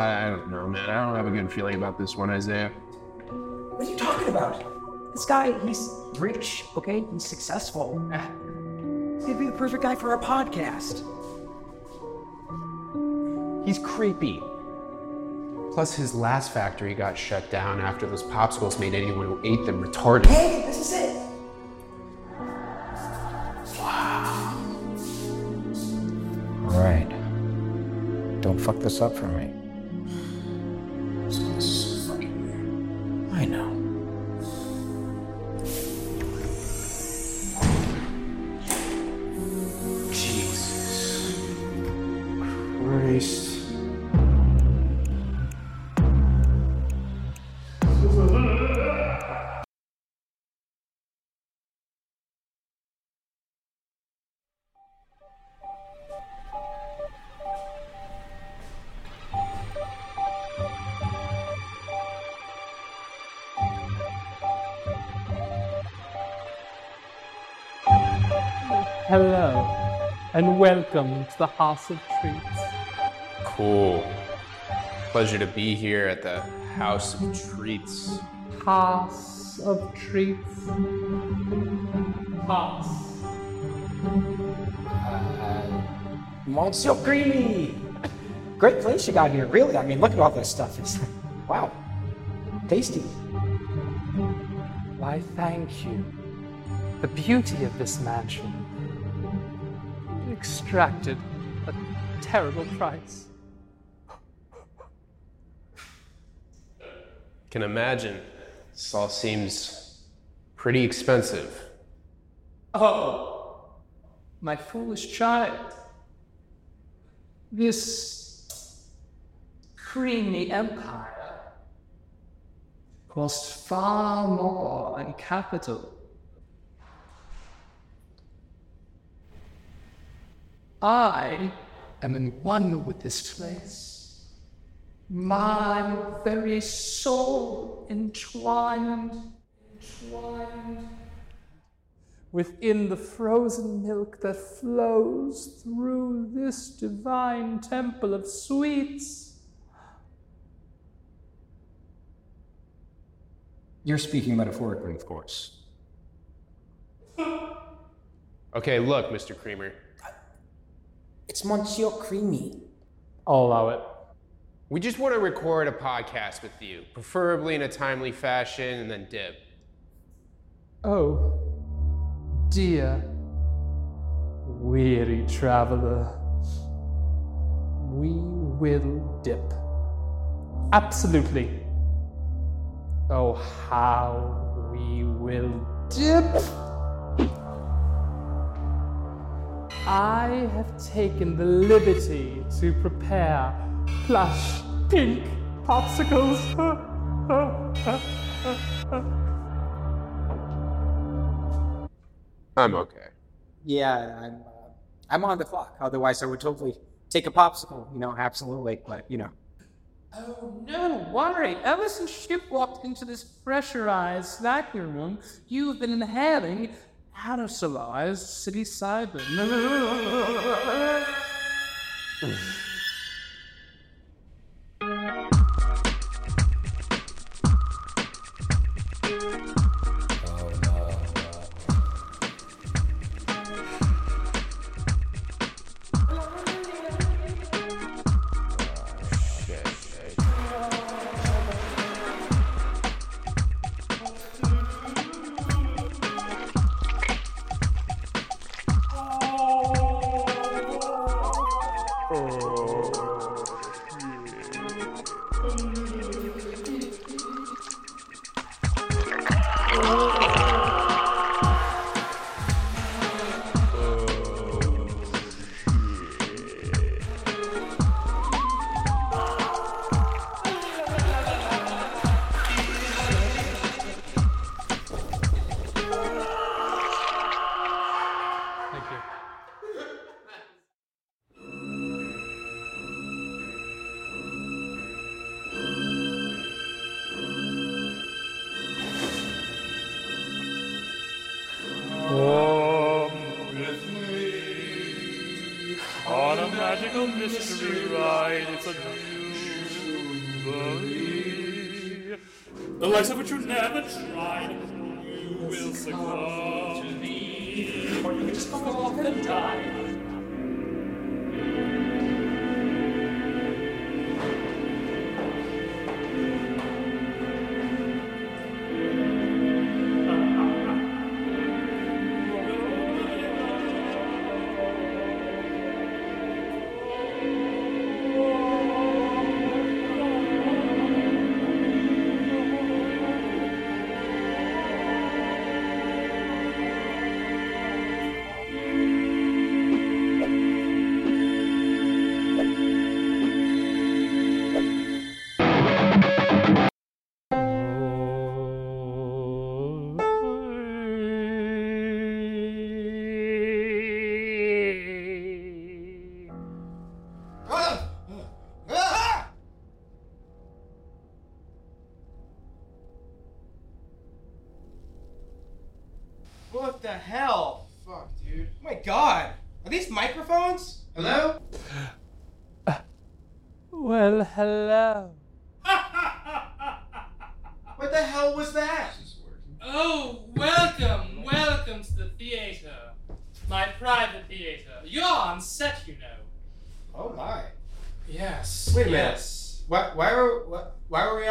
I don't know, man. I don't have a good feeling about this one, Isaiah. What are you talking about? This guy, he's rich, okay? He's successful. He'd be the perfect guy for our podcast. He's creepy. Plus, his last factory got shut down after those popsicles made anyone who ate them retarded. Hey, this is it! Wow. All right. Don't fuck this up for me. This is fucking weird. I know. Jesus Christ. Hello, and welcome to the House of Treats. Cool. Pleasure to be here at the House of Treats. House of Treats. House. Monsieur Creamy! Great place you got here, really. I mean, look at all this stuff. It's, wow. Tasty. Why, thank you. The beauty of this mansion. Extracted a terrible price. Can imagine. This all seems pretty expensive. Oh, my foolish child. This creamy empire costs far more in capital. I am in one with this place. My very soul entwined within the frozen milk that flows through this divine temple of sweets. You're speaking metaphorically, of course. Okay, look, Mr. Creamer. It's Monsieur Creamy. I'll allow it. We just want to record a podcast with you, preferably in a timely fashion, and then dip. Oh, dear weary traveler. We will dip. Absolutely. Oh, how we will dip. I have taken the liberty to prepare plush pink popsicles. I'm okay. Yeah, I'm on the clock. Otherwise, I would totally take a popsicle. Absolutely. But Oh, no worry. Ever since you walked into this pressurized snacking room, you've been inhaling aerosolized city cyber. On a magical mystery ride, it's a the likes of which you never tried. You will succumb to me, or you can just go off and die. What the hell? Fuck, dude. Oh my god! Are these microphones? Hello? Well, hello. What the hell was that? Oh, welcome to the theater. My private theater. You're on set, you know. Oh my. Yes. Wait a minute. Why were we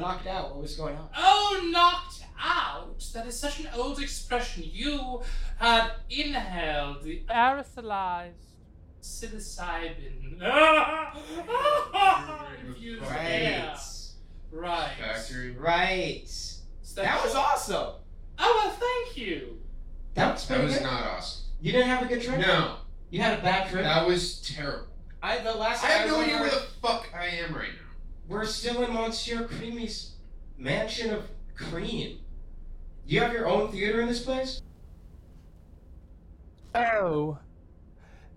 knocked out? What was going on? Oh, knocked out? That is such an old expression. You had inhaled the aerosolized psilocybin. Right. Factory. Right. So that was awesome. Oh, well, thank you. That was not awesome. You didn't have a good trip? No. You had a bad trip? That was terrible. I have no idea where the fuck I am right now. We're still in Monsieur Creamy's mansion of cream. You have your own theater in this place? Oh,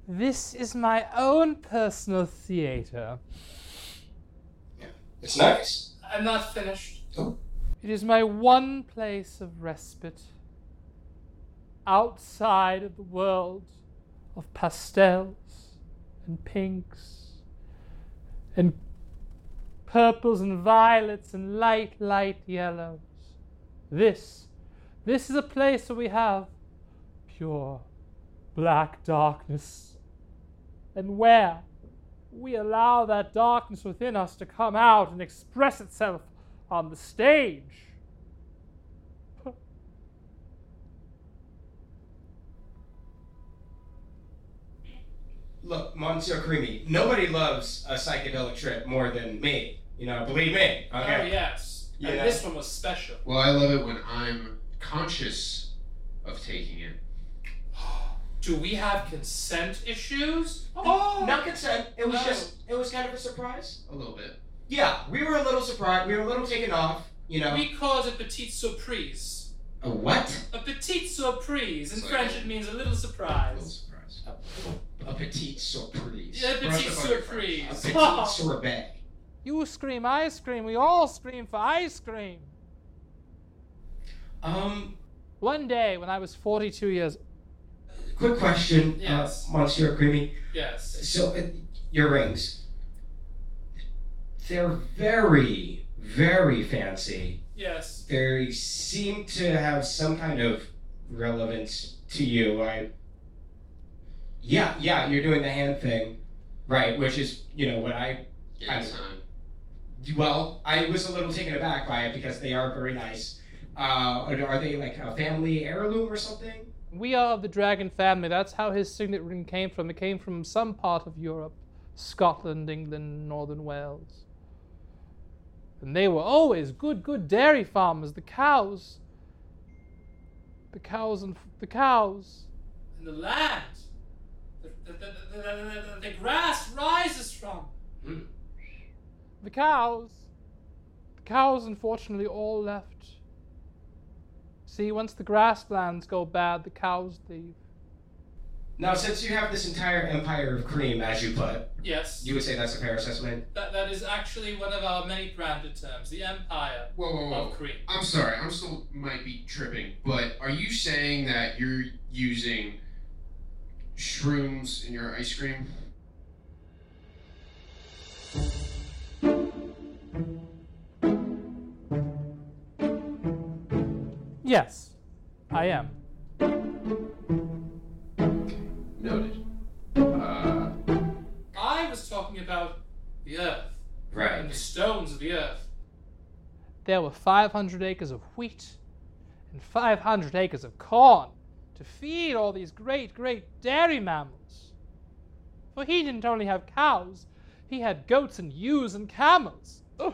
this is my own personal theater. Yeah, it's nice. I'm not finished. Oh. It is my one place of respite outside of the world of pastels and pinks and purples and violets and light yellows. This is a place where we have pure black darkness, and where we allow that darkness within us to come out and express itself on the stage. Look, Monsieur Creamy, nobody loves a psychedelic trip more than me. You know, believe me. Okay? Oh, yes. Yeah. And this one was special. Well, I love it when I'm conscious of taking it. Do we have consent issues? Oh, not consent. It was kind of a surprise. A little bit. Yeah, we were a little surprised. We were a little taken off, you know. We call it petite surprise. A what? A petite surprise. In French, it means a little surprise. A little surprise. A petite surprise. Yeah, a petite surprise. A petite sorbet. You scream ice cream. We all scream for ice cream. One day when I was 42 years. Quick question, yes. Monsieur Creamy. Yes. So your rings, they're very, very fancy. Yes. They seem to have some kind of relevance to you. Yeah, you're doing the hand thing, right? Which is, you know, what I. Yes. Well, I was a little taken aback by it because they are very nice. Are they like a family heirloom or something? We are of the dragon family. That's how his signet ring came from. It came from some part of Europe, Scotland, England, Northern Wales. And they were always good dairy farmers. The cows. And the land the grass rises from. Mm. The cows unfortunately all left. See, once the grasslands go bad, the cows leave. Now, since you have this entire empire of cream, as you put, yes, you would say that's a fair assessment? That is actually one of our many branded terms, the empire of cream. I'm sorry, I'm still might be tripping, but are you saying that you're using shrooms in your ice cream? Yes, I am. Noted. I was talking about the earth. Right. And the stones of the earth. There were 500 acres of wheat and 500 acres of corn to feed all these great, great dairy mammals. For he didn't only have cows, he had goats and ewes and camels. Ugh.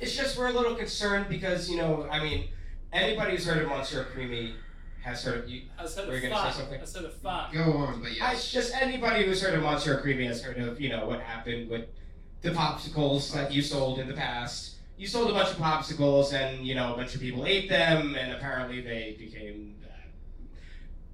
It's just we're a little concerned because, you know, I mean, anybody who's heard of Monsieur Creamy has heard of you. I said a fact. Go on, but yes. It's just anybody who's heard of Monsieur Creamy has heard of, you know, what happened with the popsicles that you sold in the past. You sold a bunch of popsicles and, you know, a bunch of people ate them and apparently they became...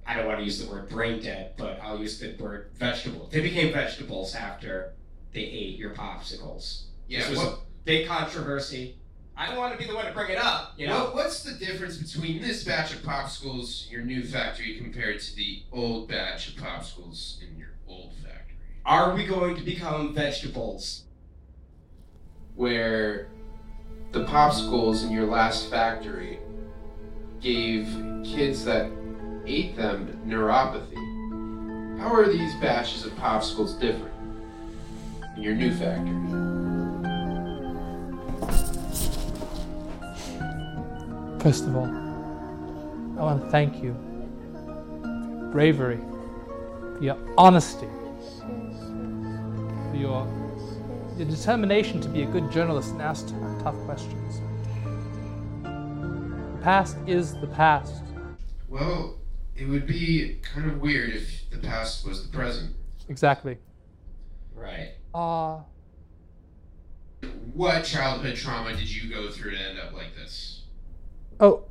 I don't want to use the word brain dead, but I'll use the word vegetable. They became vegetables after they ate your popsicles. Yeah, this was a big controversy. I don't want to be the one to bring it up, you know? Well, what's the difference between this batch of popsicles, your new factory, compared to the old batch of popsicles in your old factory? Are we going to become vegetables? Where the popsicles in your last factory gave kids that ate them neuropathy. How are these batches of popsicles different in your new factory? First of all, I want to thank you for bravery, for your honesty, for your determination to be a good journalist and ask tough questions. The past is the past. Well, it would be kind of weird if the past was the present. Exactly. Right. What childhood trauma did you go through to end up like this? Oh.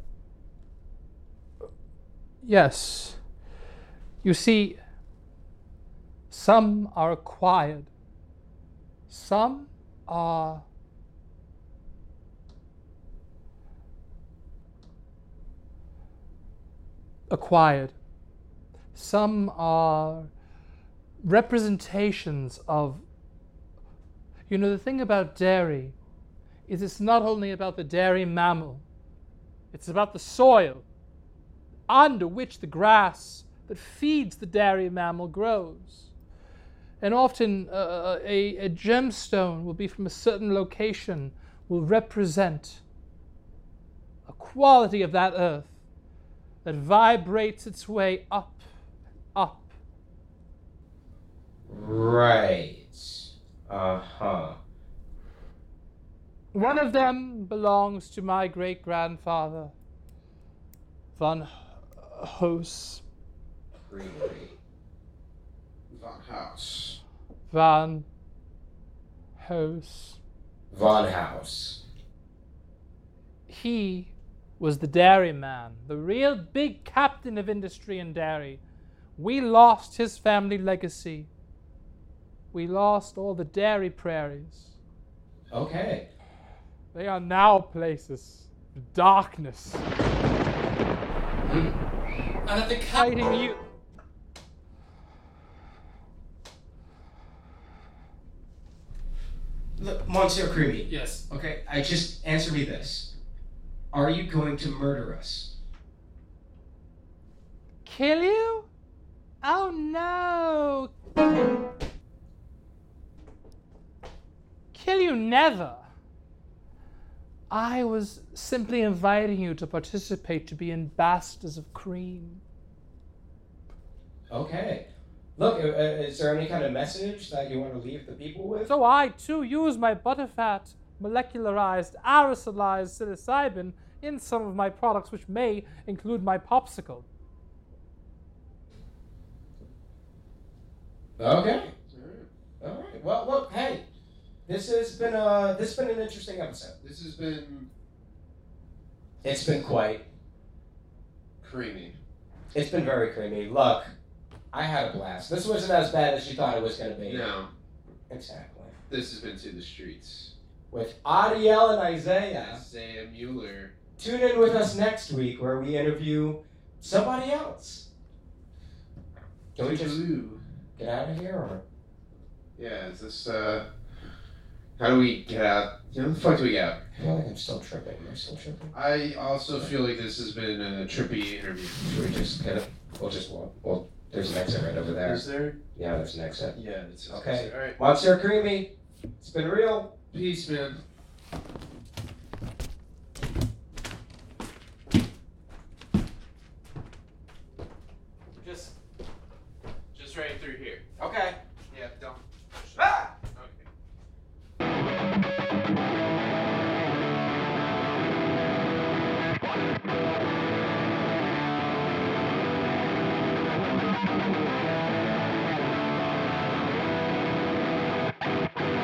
Yes. You see, some are acquired. Some are... acquired. Some are representations of, you know, the thing about dairy is it's not only about the dairy mammal, it's about the soil under which the grass that feeds the dairy mammal grows. And often a gemstone will be from a certain location, will represent a quality of that earth that vibrates its way up, up. Right. Uh-huh. One of them belongs to my great-grandfather, Von Hose. Von Hose. He was the dairyman, the real big captain of industry and dairy. We lost his family legacy. We lost all the dairy prairies. Okay. They are now places of darkness. And at the fighting you. Look, Monsieur Creamy. Yes. Okay, just answer me this. Are you going to murder us? Kill you? Oh no! Kill you never. I was simply inviting you to participate, to be in Bastards of Cream. Okay. Look, is there any kind of message that you want to leave the people with? So I too use my butterfat, molecularized, aerosolized psilocybin in some of my products, which may include my popsicle. Okay. All right. Well, look, hey, this has been an interesting episode. It's been quite creamy. It's been very creamy. Look, I had a blast. This wasn't as bad as you thought it was going to be. No. Exactly. This has been Two The Streets. With Ariel and Isaiah Mueller. Tune in with us next week where we interview somebody else. Can we just get out of here? Or? Yeah, is this, how do we get out? How the fuck do we got? I feel like I'm still tripping. You're still tripping. I also feel like this has been a trippy interview. Should we just kind of... We'll there's an exit right over there. Is there? Yeah, there's an exit. Yeah, it's okay. Exit. All right. Monsieur Creamy, it's been real. Peace, man. Just right through here. Okay. Yeah, don't. Ah! Okay.